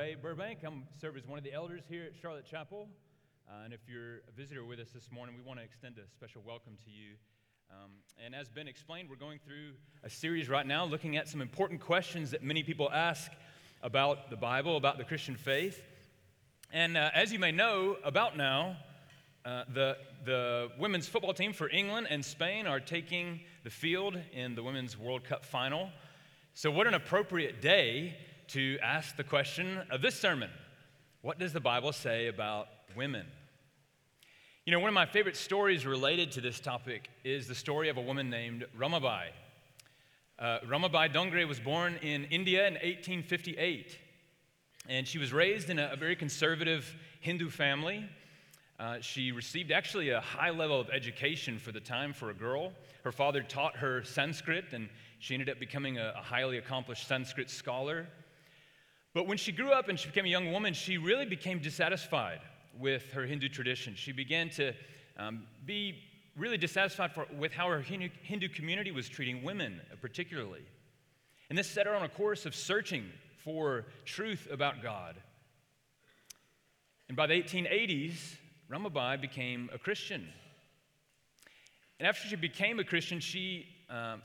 Ray Burbank. I serve as one of the elders here at Charlotte Chapel. And if you're a visitor with us this morning, we want to extend a special welcome to you. And as Ben explained, we're going through a series right now looking at some important questions that many people ask about the Bible, about the Christian faith. And as you may know, about now, the women's football team for England and Spain are taking the field in the Women's World Cup final. So what an appropriate day to ask the question of this sermon. What does the Bible say about women? You know, one of my favorite stories related to this topic is the story of a woman named Ramabai. Ramabai Dungre was born in India in 1858, and she was raised in a very conservative Hindu family. She received actually a high level of education for the time for a girl. Her father taught her Sanskrit, and she ended up becoming a highly accomplished Sanskrit scholar. But when she grew up and she became a young woman, she really became dissatisfied with her Hindu tradition. She began to be really dissatisfied with how her Hindu community was treating women particularly. And this set her on a course of searching for truth about God. And by the 1880s, Ramabai became a Christian. And after she became a Christian, she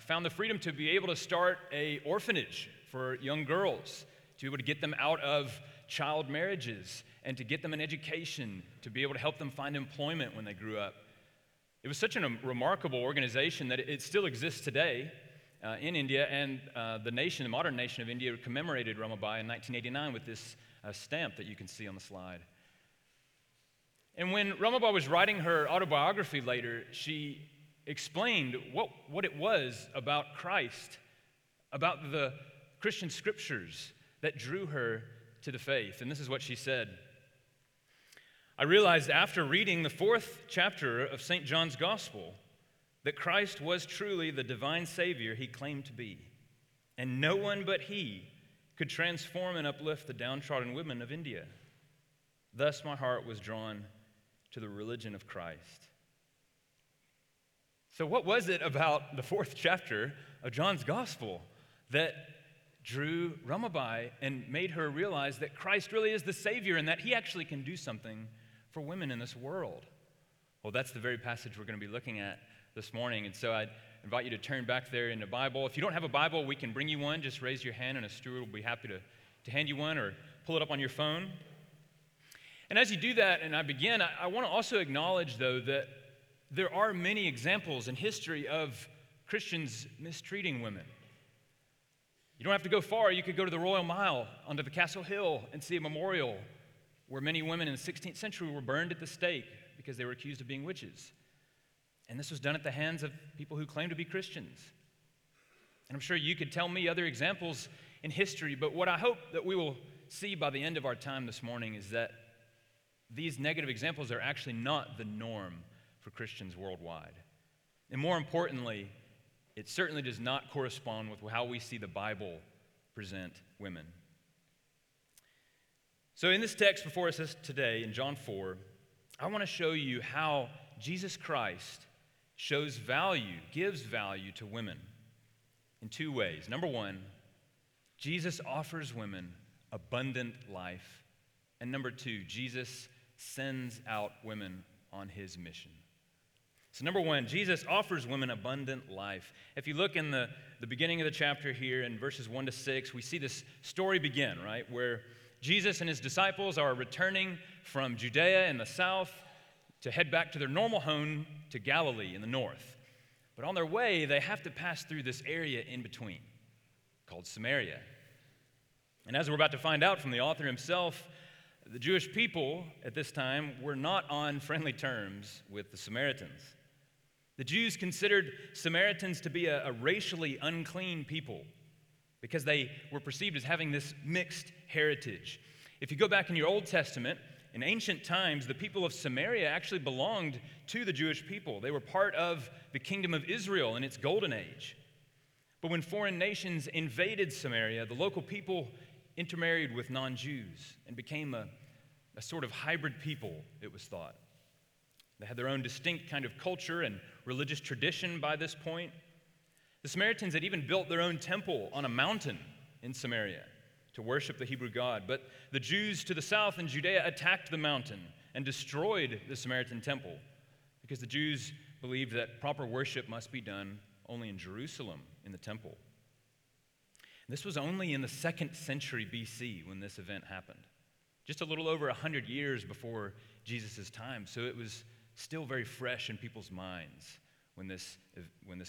found the freedom to be able to start an orphanage for young girls, to be able to get them out of child marriages and to get them an education, to be able to help them find employment when they grew up. It was such a remarkable organization that it still exists today in India, and the modern nation of India commemorated Ramabai in 1989 with this stamp that you can see on the slide. And when Ramabai was writing her autobiography later, she explained what it was about Christ, about the Christian scriptures that drew her to the faith. And this is what she said. I realized after reading the 4th chapter of St. John's Gospel that Christ was truly the divine Savior he claimed to be, and no one but he could transform and uplift the downtrodden women of India. Thus my heart was drawn to the religion of Christ. So what was it about the 4th chapter of John's Gospel that drew Ramabai and made her realize that Christ really is the Savior and that he actually can do something for women in this world? Well, that's the very passage we're going to be looking at this morning. And so I invite you to turn back there in the Bible. If you don't have a Bible, we can bring you one. Just raise your hand and a steward will be happy to hand you one, or pull it up on your phone. And as you do that and I begin, I want to also acknowledge, though, that there are many examples in history of Christians mistreating women. You don't have to go far. You could go to the Royal Mile onto the Castle Hill and see a memorial where many women in the 16th century were burned at the stake because they were accused of being witches. And this was done at the hands of people who claimed to be Christians. And I'm sure you could tell me other examples in history, but what I hope that we will see by the end of our time this morning is that these negative examples are actually not the norm for Christians worldwide. And more importantly, it certainly does not correspond with how we see the Bible present women. So in this text before us today, in John 4, I want to show you how Jesus Christ shows value, gives value to women in two ways. Number one, Jesus offers women abundant life. And number two, Jesus sends out women on his mission. So number one, Jesus offers women abundant life. If you look in the beginning of the chapter here in verses 1-6, we see this story begin, right? Where Jesus and his disciples are returning from Judea in the south to head back to their normal home to Galilee in the north. But on their way, they have to pass through this area in between called Samaria. And as we're about to find out from the author himself, the Jewish people at this time were not on friendly terms with the Samaritans. The Jews considered Samaritans to be a racially unclean people because they were perceived as having this mixed heritage. If you go back in your Old Testament, in ancient times, the people of Samaria actually belonged to the Jewish people. They were part of the kingdom of Israel in its golden age. But when foreign nations invaded Samaria, the local people intermarried with non-Jews and became a sort of hybrid people, it was thought. They had their own distinct kind of culture and religious tradition by this point. The Samaritans had even built their own temple on a mountain in Samaria to worship the Hebrew God. But the Jews to the south in Judea attacked the mountain and destroyed the Samaritan temple, because the Jews believed that proper worship must be done only in Jerusalem, in the temple. This was only in the 2nd century BC when this event happened, just a little over 100 years before Jesus' time. So it was still very fresh in people's minds when this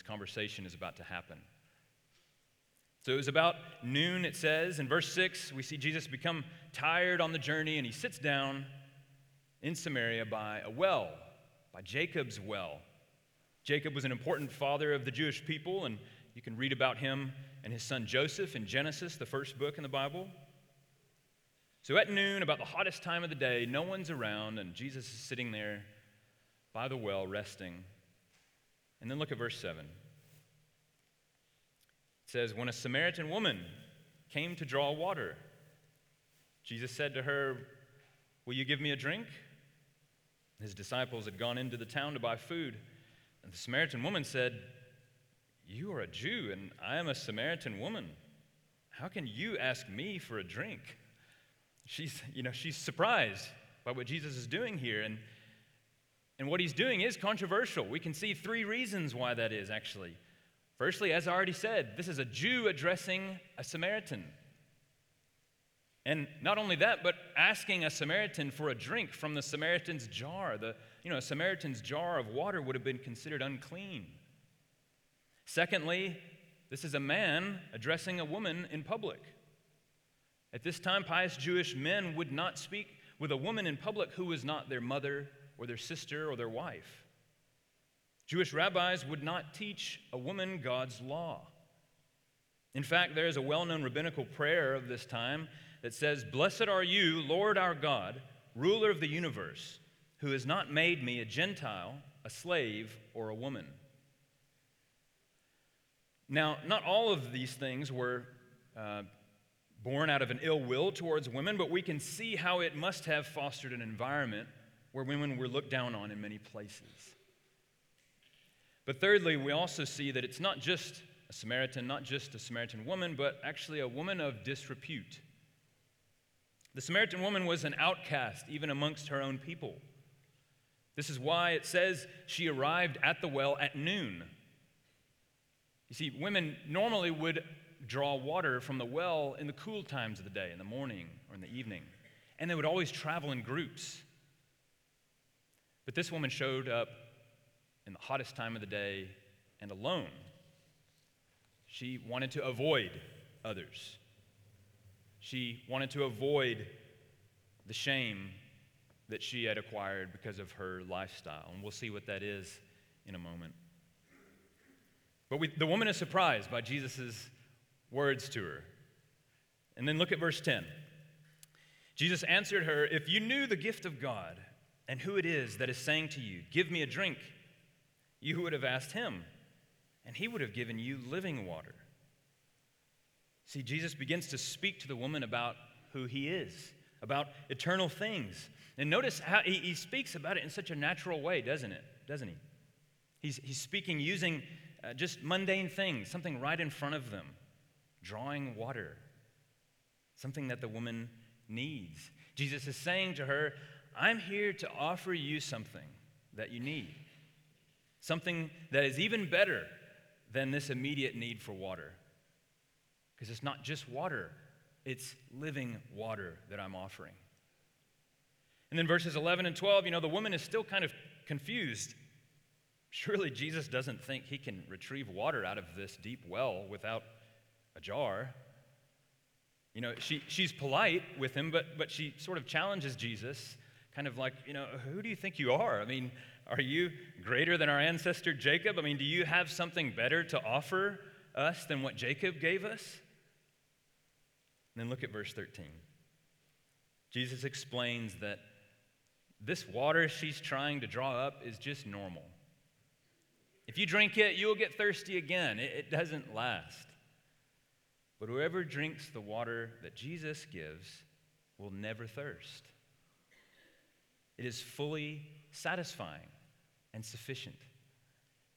conversation is about to happen. So it was about noon, it says. In verse 6, we see Jesus become tired on the journey, and he sits down in Samaria by a well, by Jacob's well. Jacob was an important father of the Jewish people, and you can read about him and his son Joseph in Genesis, the first book in the Bible. So at noon, about the hottest time of the day, no one's around, and Jesus is sitting there by the well, resting. And then look at verse 7. It says, "When a Samaritan woman came to draw water, Jesus said to her, 'Will you give me a drink?' His disciples had gone into the town to buy food, and the Samaritan woman said, 'You are a Jew, and I am a Samaritan woman. How can you ask me for a drink?'" She's surprised by what Jesus is doing here, and what he's doing is controversial. We can see three reasons why that is, actually. Firstly, as I already said, this is a Jew addressing a Samaritan. And not only that, but asking a Samaritan for a drink from the Samaritan's jar. A Samaritan's jar of water would have been considered unclean. Secondly, this is a man addressing a woman in public. At this time, pious Jewish men would not speak with a woman in public who was not their mother or their sister or their wife. Jewish rabbis would not teach a woman God's law. In fact, there is a well-known rabbinical prayer of this time that says, "Blessed are you, Lord our God, ruler of the universe, who has not made me a Gentile, a slave, or a woman." Now, not all of these things were born out of an ill will towards women, but we can see how it must have fostered an environment where women were looked down on in many places. But thirdly, we also see that it's not just a Samaritan, not just a Samaritan woman, but actually a woman of disrepute. The Samaritan woman was an outcast, even amongst her own people. This is why it says she arrived at the well at noon. You see, women normally would draw water from the well in the cool times of the day, in the morning or in the evening, and they would always travel in groups. But this woman showed up in the hottest time of the day and alone. She wanted to avoid others. She wanted to avoid the shame that she had acquired because of her lifestyle, and we'll see what that is in a moment. But the woman is surprised by Jesus' words to her. And then look at verse 10. Jesus answered her, "If you knew the gift of God and who it is that is saying to you, 'Give me a drink,' you would have asked him, and he would have given you living water." See, Jesus begins to speak to the woman about who he is, about eternal things. And notice how he speaks about it in such a natural way, doesn't he? He's speaking using just mundane things, something right in front of them, drawing water, something that the woman needs. Jesus is saying to her, "I'm here to offer you something that you need, something that is even better than this immediate need for water, because it's not just water, it's living water that I'm offering." And then verses 11 and 12, the woman is still kind of confused. Surely Jesus doesn't think he can retrieve water out of this deep well without a jar. She's polite with him, but she sort of challenges Jesus, kind of like, "Who do you think you are? I mean, are you greater than our ancestor Jacob? I mean, do you have something better to offer us than what Jacob gave us?" And then look at verse 13. Jesus explains that this water she's trying to draw up is just normal. If you drink it, you'll get thirsty again. It doesn't last. But whoever drinks the water that Jesus gives will never thirst. It is fully satisfying and sufficient.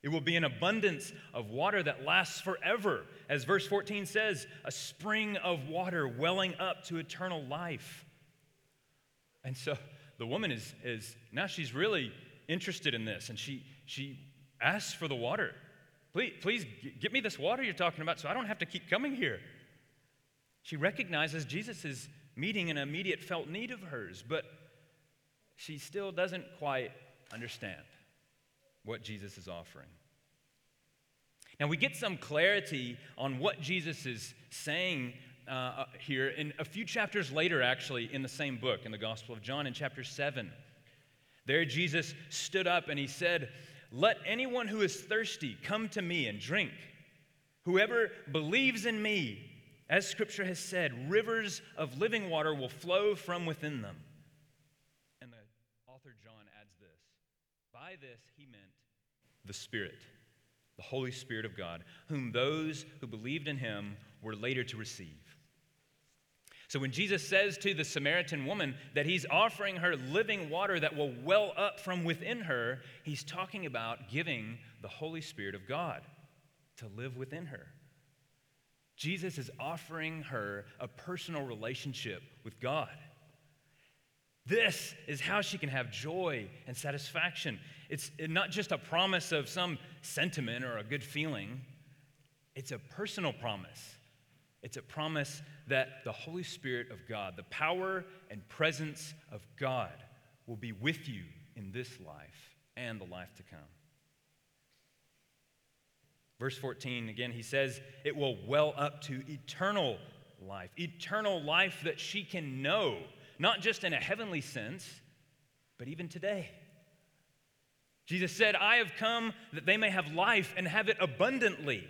It will be an abundance of water that lasts forever. As verse 14 says, a spring of water welling up to eternal life. And so the woman is now she's really interested in this, and she asks for the water. Please get me this water you're talking about so I don't have to keep coming here. She recognizes Jesus is meeting an immediate felt need of hers, but she still doesn't quite understand what Jesus is offering. Now, we get some clarity on what Jesus is saying here in a few chapters later, actually, in the same book, in the Gospel of John, in chapter 7. There Jesus stood up and he said, "Let anyone who is thirsty come to me and drink. Whoever believes in me, as Scripture has said, rivers of living water will flow from within them." And the author John adds this: by this he meant the Spirit, the Holy Spirit of God, whom those who believed in him were later to receive. So when Jesus says to the Samaritan woman that he's offering her living water that will well up from within her, he's talking about giving the Holy Spirit of God to live within her. Jesus is offering her a personal relationship with God. This is how she can have joy and satisfaction. It's not just a promise of some sentiment or a good feeling. It's a personal promise. It's a promise that the Holy Spirit of God, the power and presence of God, will be with you in this life and the life to come. Verse 14, again, he says, it will well up to eternal life that she can know, not just in a heavenly sense, but even today. Jesus said, I have come that they may have life and have it abundantly.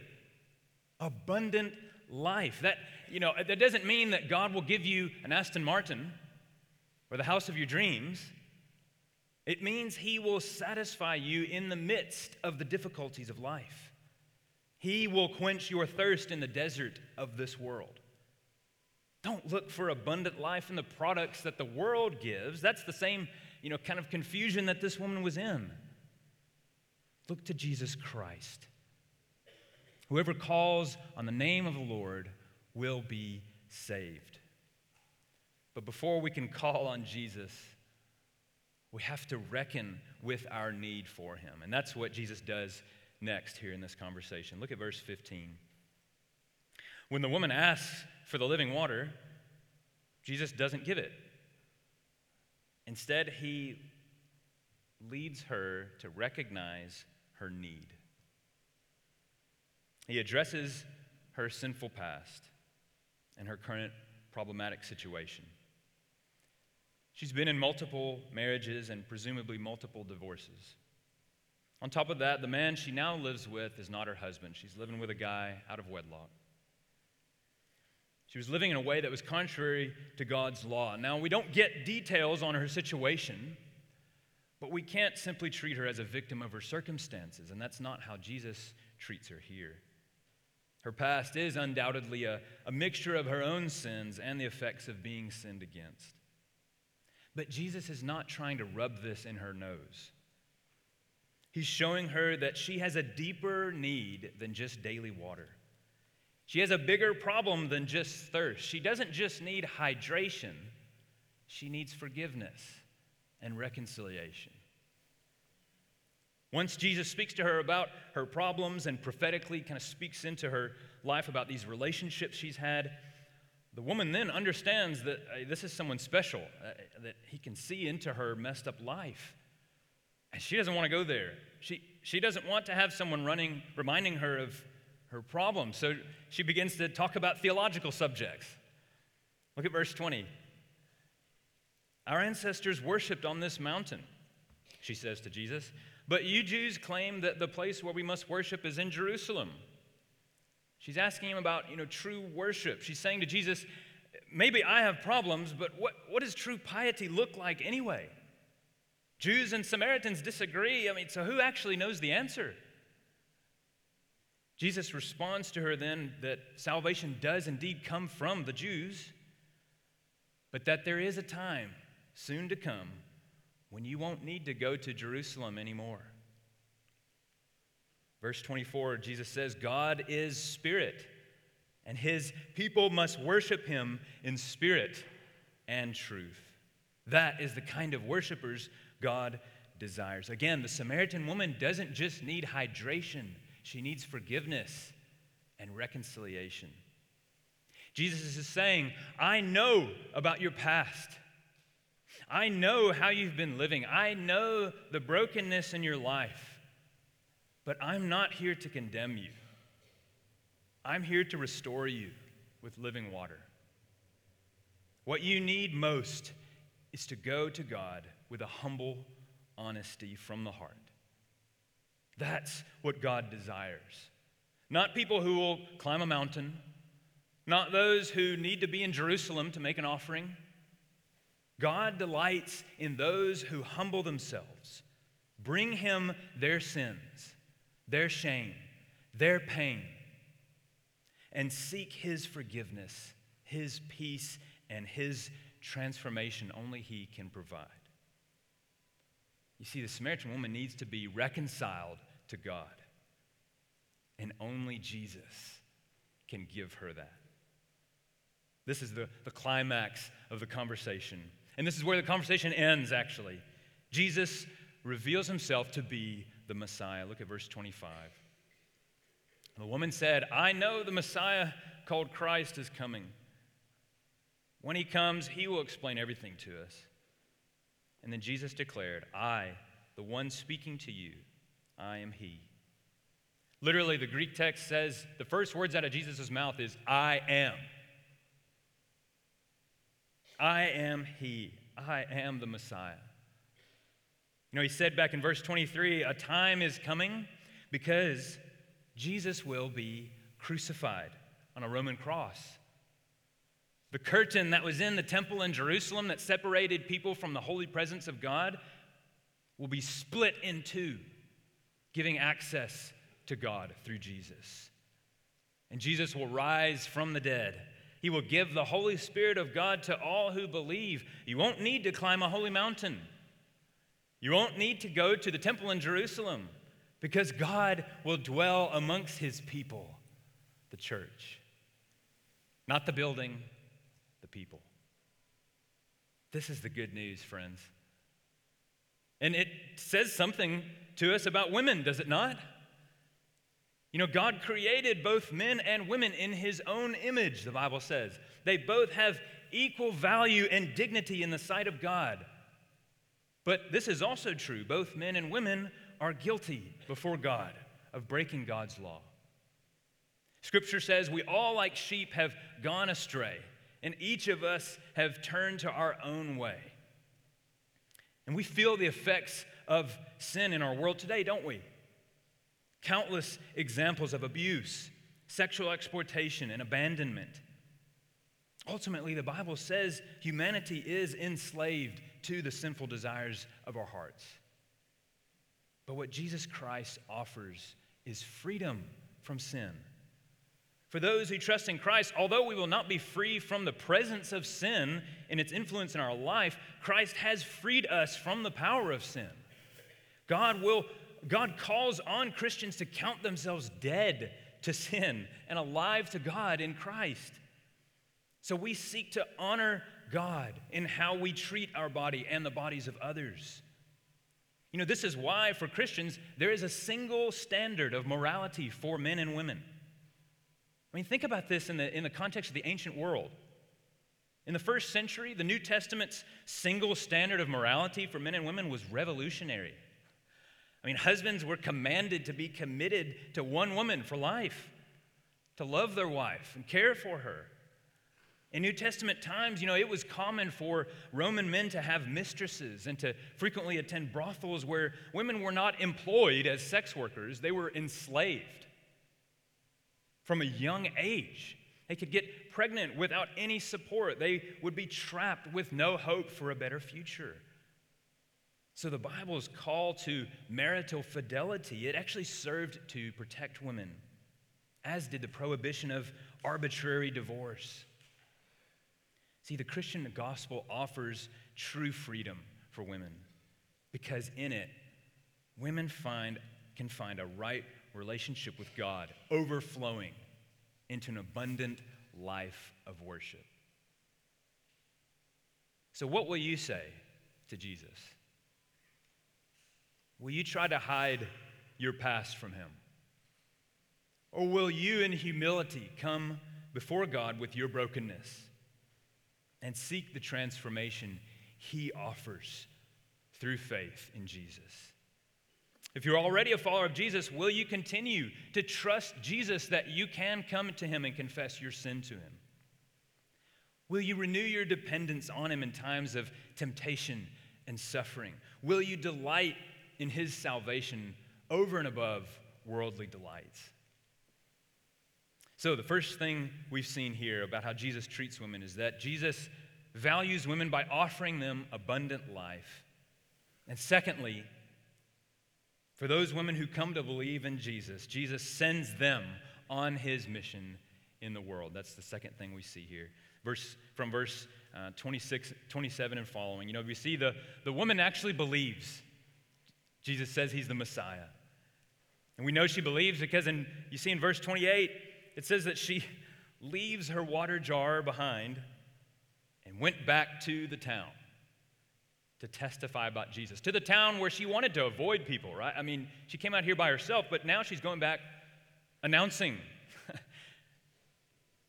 Abundant life. That doesn't mean that God will give you an Aston Martin or the house of your dreams. It means he will satisfy you in the midst of the difficulties of life. He will quench your thirst in the desert of this world. Don't look for abundant life in the products that the world gives. That's the same, kind of confusion that this woman was in. Look to Jesus Christ. Whoever calls on the name of the Lord will be saved. But before we can call on Jesus, we have to reckon with our need for him. And that's what Jesus does next here in this conversation. Look at verse 15. When the woman asks for the living water, Jesus doesn't give it. Instead, he leads her to recognize her need. He addresses her sinful past and her current problematic situation. She's been in multiple marriages and presumably multiple divorces. On top of that, the man she now lives with is not her husband. She's living with a guy out of wedlock. She was living in a way that was contrary to God's law. Now, we don't get details on her situation, but we can't simply treat her as a victim of her circumstances, and that's not how Jesus treats her here. Her past is undoubtedly a mixture of her own sins and the effects of being sinned against. But Jesus is not trying to rub this in her nose. He's showing her that she has a deeper need than just daily water. She has a bigger problem than just thirst. She doesn't just need hydration. She needs forgiveness and reconciliation. Once Jesus speaks to her about her problems and prophetically kind of speaks into her life about these relationships she's had, the woman then understands that this is someone special, that he can see into her messed up life. And she doesn't want to go there. She doesn't want to have someone reminding her of her problem. So she begins to talk about theological subjects. Look at verse 20. Our ancestors worshipped on this mountain, she says to Jesus, but you Jews claim that the place where we must worship is in Jerusalem. She's asking him about, true worship. She's saying to Jesus, maybe I have problems, but what does true piety look like anyway? Jews and Samaritans disagree. So who actually knows the answer? Jesus responds to her then that salvation does indeed come from the Jews, but that there is a time soon to come when you won't need to go to Jerusalem anymore. Verse 24, Jesus says, God is spirit, and his people must worship him in spirit and truth. That is the kind of worshipers God desires. Again, the Samaritan woman doesn't just need hydration. She needs forgiveness and reconciliation. Jesus is saying, I know about your past. I know how you've been living. I know the brokenness in your life. But I'm not here to condemn you. I'm here to restore you with living water. What you need most is to go to God with a humble honesty from the heart. That's what God desires. Not people who will climb a mountain, not those who need to be in Jerusalem to make an offering. God delights in those who humble themselves, bring him their sins, their shame, their pain, and seek his forgiveness, his peace, and his transformation only he can provide. You see, the Samaritan woman needs to be reconciled to God, and only Jesus can give her that. This is the climax of the conversation, and this is where the conversation ends, actually. Jesus reveals himself to be the Messiah. Look at verse 25. The woman said, I know the Messiah called Christ is coming. When he comes, he will explain everything to us. And then Jesus declared, I, the one speaking to you, I am he. Literally, the Greek text says the first words out of Jesus' mouth is, I am. I am he. I am the Messiah. You know, he said back in verse 23, a time is coming because Jesus will be crucified on a Roman cross. The curtain that was in the temple in Jerusalem that separated people from the holy presence of God will be split in two, giving access to God through Jesus. And Jesus will rise from the dead. He will give the Holy Spirit of God to all who believe. You won't need to climb a holy mountain. You won't need to go to the temple in Jerusalem because God will dwell amongst his people, the church. Not the building, the people. This is the good news, friends. And it says something to us about women, does it not? You know, God created both men and women in his own image, the Bible says. They both have equal value and dignity in the sight of God. But this is also true. Both men and women are guilty before God of breaking God's law. Scripture says we all, like sheep, have gone astray, and each of us have turned to our own way. And we feel the effects of sin in our world today, don't we? Countless examples of abuse, sexual exploitation, and abandonment. Ultimately, the Bible says humanity is enslaved to the sinful desires of our hearts. But what Jesus Christ offers is freedom from sin. For those who trust in Christ, although we will not be free from the presence of sin and its influence in our life, Christ has freed us from the power of sin. God calls on Christians to count themselves dead to sin and alive to God in Christ. So we seek to honor God in how we treat our body and the bodies of others. You know, this is why for Christians, there is a single standard of morality for men and women. I mean, think about this in the context of the ancient world. In the first century, the New Testament's single standard of morality for men and women was revolutionary. I mean, husbands were commanded to be committed to one woman for life, to love their wife and care for her. In New Testament times, you know, it was common for Roman men to have mistresses and to frequently attend brothels where women were not employed as sex workers, they were enslaved. From a young age, they could get pregnant without any support. They would be trapped with no hope for a better future. So the Bible's call to marital fidelity, it actually served to protect women, as did the prohibition of arbitrary divorce. See, the Christian gospel offers true freedom for women because in it, women can find a right relationship with God overflowing into an abundant life of worship. So what will you say to Jesus? Will you try to hide your past from him? Or will you in humility come before God with your brokenness and seek the transformation he offers through faith in Jesus? If you're already a follower of Jesus, will you continue to trust Jesus that you can come to him and confess your sin to him? Will you renew your dependence on him in times of temptation and suffering? Will you delight in his salvation over and above worldly delights? So the first thing we've seen here about how Jesus treats women is that Jesus values women by offering them abundant life. And secondly, for those women who come to believe in Jesus, Jesus sends them on his mission in the world. That's the second thing we see here. From verse 26, 27 and following, we see the woman actually believes. Jesus says he's the Messiah. And we know she believes because you see in verse 28, it says that she leaves her water jar behind and went back to the town to testify about Jesus, to the town where she wanted to avoid people, right? I mean, she came out here by herself, but now she's going back announcing.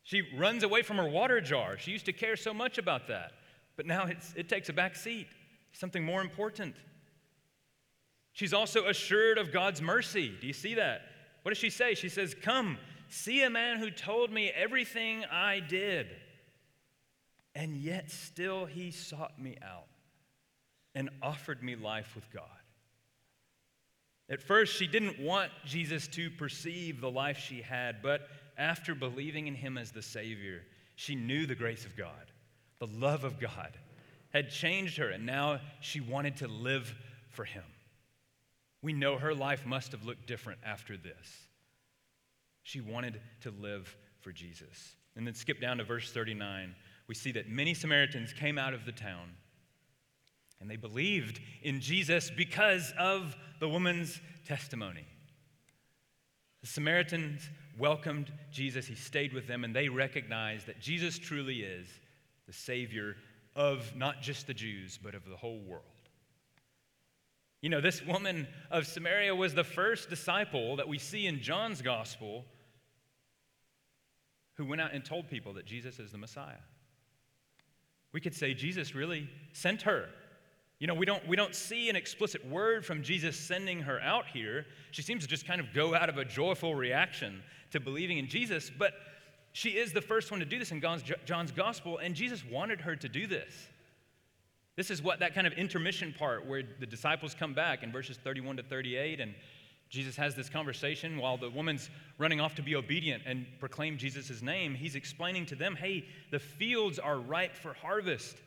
She runs away from her water jar. She used to care so much about that, but now it takes a back seat, something more important. She's also assured of God's mercy. Do you see that? What does she say? She says, "Come, see a man who told me everything I did, and yet still he sought me out and offered me life with God." At first, she didn't want Jesus to perceive the life she had, but after believing in him as the Savior, she knew the grace of God, the love of God had changed her, and now she wanted to live for him. We know her life must have looked different after this. She wanted to live for Jesus. And then skip down to verse 39. We see that many Samaritans came out of the town, and they believed in Jesus because of the woman's testimony. The Samaritans welcomed Jesus. He stayed with them, and they recognized that Jesus truly is the Savior of not just the Jews, but of the whole world. This woman of Samaria was the first disciple that we see in John's gospel who went out and told people that Jesus is the Messiah. We could say Jesus really sent her. We don't see an explicit word from Jesus sending her out here. She seems to just kind of go out of a joyful reaction to believing in Jesus, but she is the first one to do this in John's gospel, and Jesus wanted her to do this. This is what that kind of intermission part where the disciples come back in verses 31 to 38, and Jesus has this conversation while the woman's running off to be obedient and proclaim Jesus' name. He's explaining to them, hey, the fields are ripe for harvest.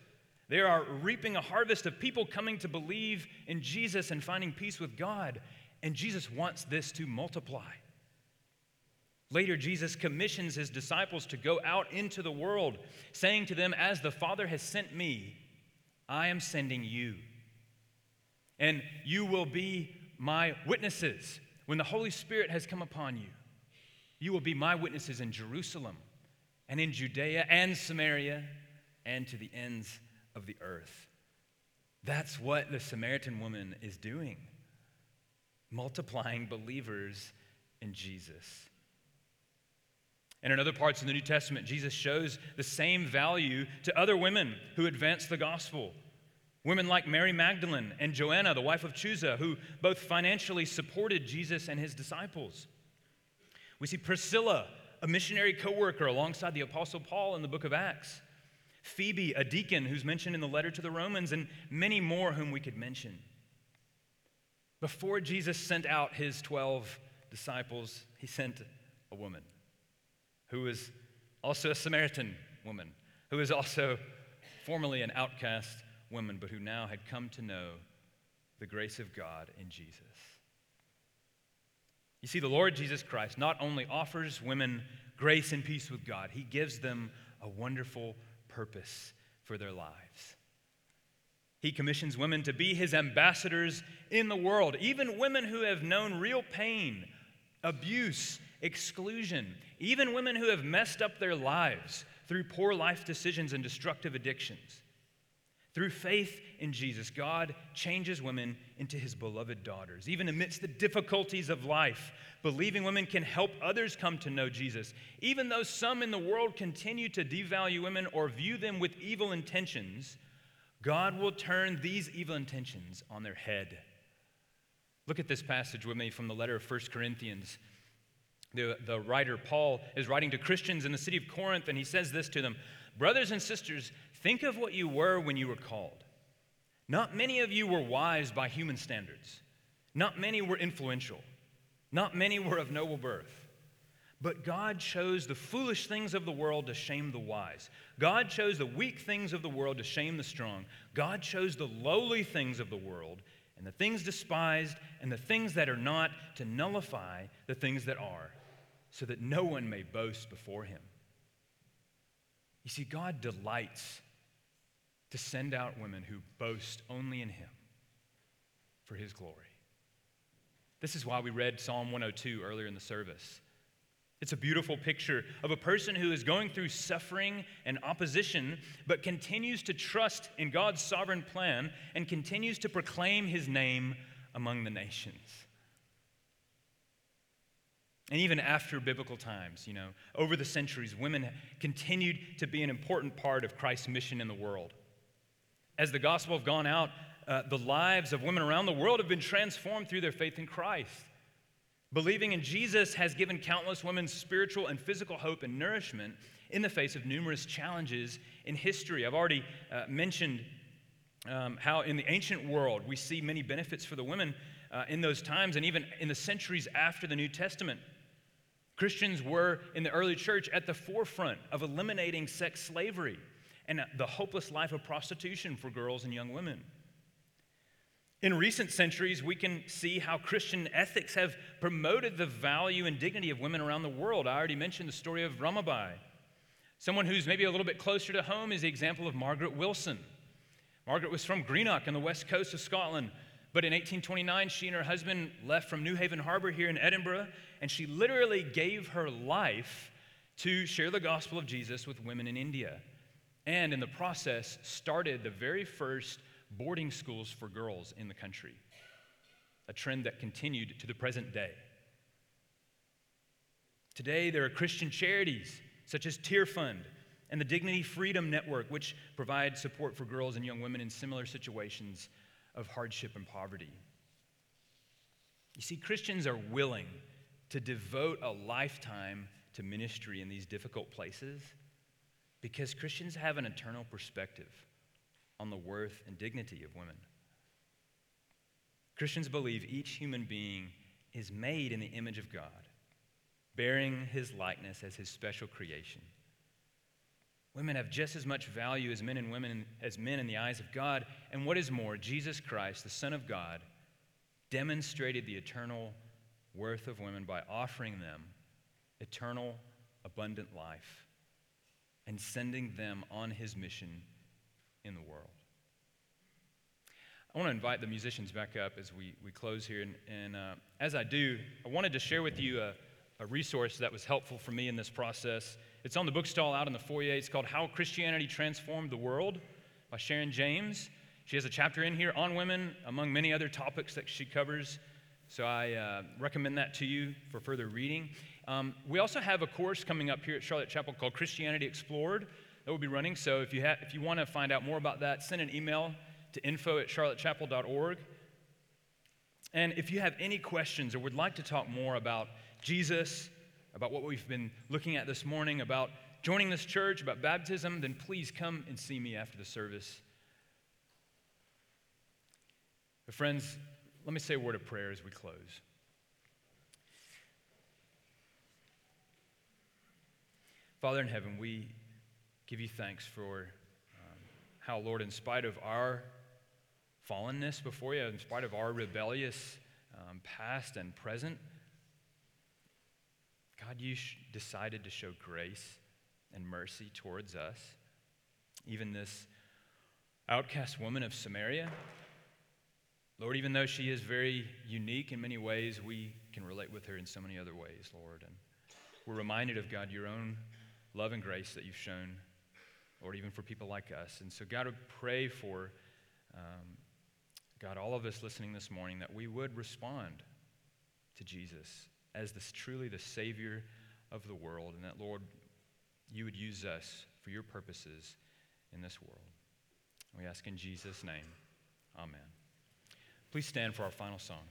They are reaping a harvest of people coming to believe in Jesus and finding peace with God, and Jesus wants this to multiply. Later, Jesus commissions his disciples to go out into the world, saying to them, as the Father has sent me, I am sending you, and you will be my witnesses. When the Holy Spirit has come upon you, you will be my witnesses in Jerusalem and in Judea and Samaria and to the ends of the earth. That's what the Samaritan woman is doing, multiplying believers in Jesus. And in other parts of the New Testament, Jesus shows the same value to other women who advance the gospel. Women like Mary Magdalene and Joanna, the wife of Chusa, who both financially supported Jesus and his disciples. We see Priscilla, a missionary co-worker alongside the Apostle Paul in the book of Acts. Phoebe, a deacon who's mentioned in the letter to the Romans, and many more whom we could mention. Before Jesus sent out his 12 disciples, he sent a woman who is also a Samaritan woman, who is also formerly an outcast woman, but who now had come to know the grace of God in Jesus. You see, the Lord Jesus Christ not only offers women grace and peace with God, he gives them a wonderful purpose for their lives. He commissions women to be his ambassadors in the world, even women who have known real pain abuse, exclusion, even women who have messed up their lives through poor life decisions and destructive addictions. Through faith in Jesus, God changes women into his beloved daughters. Even amidst the difficulties of life, believing women can help others come to know Jesus. Even though some in the world continue to devalue women or view them with evil intentions, God will turn these evil intentions on their head. Look at this passage with me from the letter of 1 Corinthians. The writer Paul is writing to Christians in the city of Corinth, and he says this to them, "Brothers and sisters, think of what you were when you were called. Not many of you were wise by human standards. Not many were influential. Not many were of noble birth. But God chose the foolish things of the world to shame the wise. God chose the weak things of the world to shame the strong. God chose the lowly things of the world and the things despised and the things that are not to nullify the things that are, so that no one may boast before him." You see, God delights to send out women who boast only in him for his glory. This is why we read Psalm 102 earlier in the service. It's a beautiful picture of a person who is going through suffering and opposition, but continues to trust in God's sovereign plan and continues to proclaim his name among the nations. And even after biblical times, over the centuries, women continued to be an important part of Christ's mission in the world. As the gospel have gone out, the lives of women around the world have been transformed through their faith in Christ. Believing in Jesus has given countless women spiritual and physical hope and nourishment in the face of numerous challenges in history. I've already mentioned how in the ancient world we see many benefits for the women in those times, and even in the centuries after the New Testament. Christians were, in the early church, at the forefront of eliminating sex slavery and the hopeless life of prostitution for girls and young women. In recent centuries, we can see how Christian ethics have promoted the value and dignity of women around the world. I already mentioned the story of Ramabai. Someone who's maybe a little bit closer to home is the example of Margaret Wilson. Margaret was from Greenock on the west coast of Scotland, but in 1829, she and her husband left from Newhaven Harbor here in Edinburgh, and she literally gave her life to share the gospel of Jesus with women in India, and in the process started the very first boarding schools for girls in the country, a trend that continued to the present day. Today, there are Christian charities such as Tearfund and the Dignity Freedom Network, which provide support for girls and young women in similar situations of hardship and poverty. You see, Christians are willing to devote a lifetime to ministry in these difficult places because Christians have an eternal perspective on the worth and dignity of women. Christians believe each human being is made in the image of God, bearing his likeness as his special creation. Women have just as much value as men and women as men in the eyes of God. And what is more, Jesus Christ, the Son of God, demonstrated the eternal worth of women by offering them eternal, abundant life and sending them on his mission in the world. I want to invite the musicians back up as we close here. And as I do, I wanted to share with you a resource that was helpful for me in this process. It's on the bookstall out in the foyer. It's called How Christianity Transformed the World by Sharon James. She has a chapter in here on women, among many other topics that she covers. So I recommend that to you for further reading. We also have a course coming up here at Charlotte Chapel called Christianity Explored that will be running. So if you want to find out more about that, send an email to info@charlottechapel.org. And if you have any questions or would like to talk more about Jesus, about what we've been looking at this morning, about joining this church, about baptism, then please come and see me after the service. But friends, let me say a word of prayer as we close. Father in heaven, we give you thanks for how, Lord, in spite of our fallenness before you, in spite of our rebellious past and present, God, you decided to show grace and mercy towards us, even this outcast woman of Samaria. Lord, even though she is very unique in many ways, we can relate with her in so many other ways, Lord. And we're reminded of, God, your own love and grace that you've shown, Lord, even for people like us. And so, God, I pray for, God, all of us listening this morning, that we would respond to Jesus as this truly the Savior of the world, and that, Lord, you would use us for your purposes in this world. We ask in Jesus' name, amen. Please stand for our final song.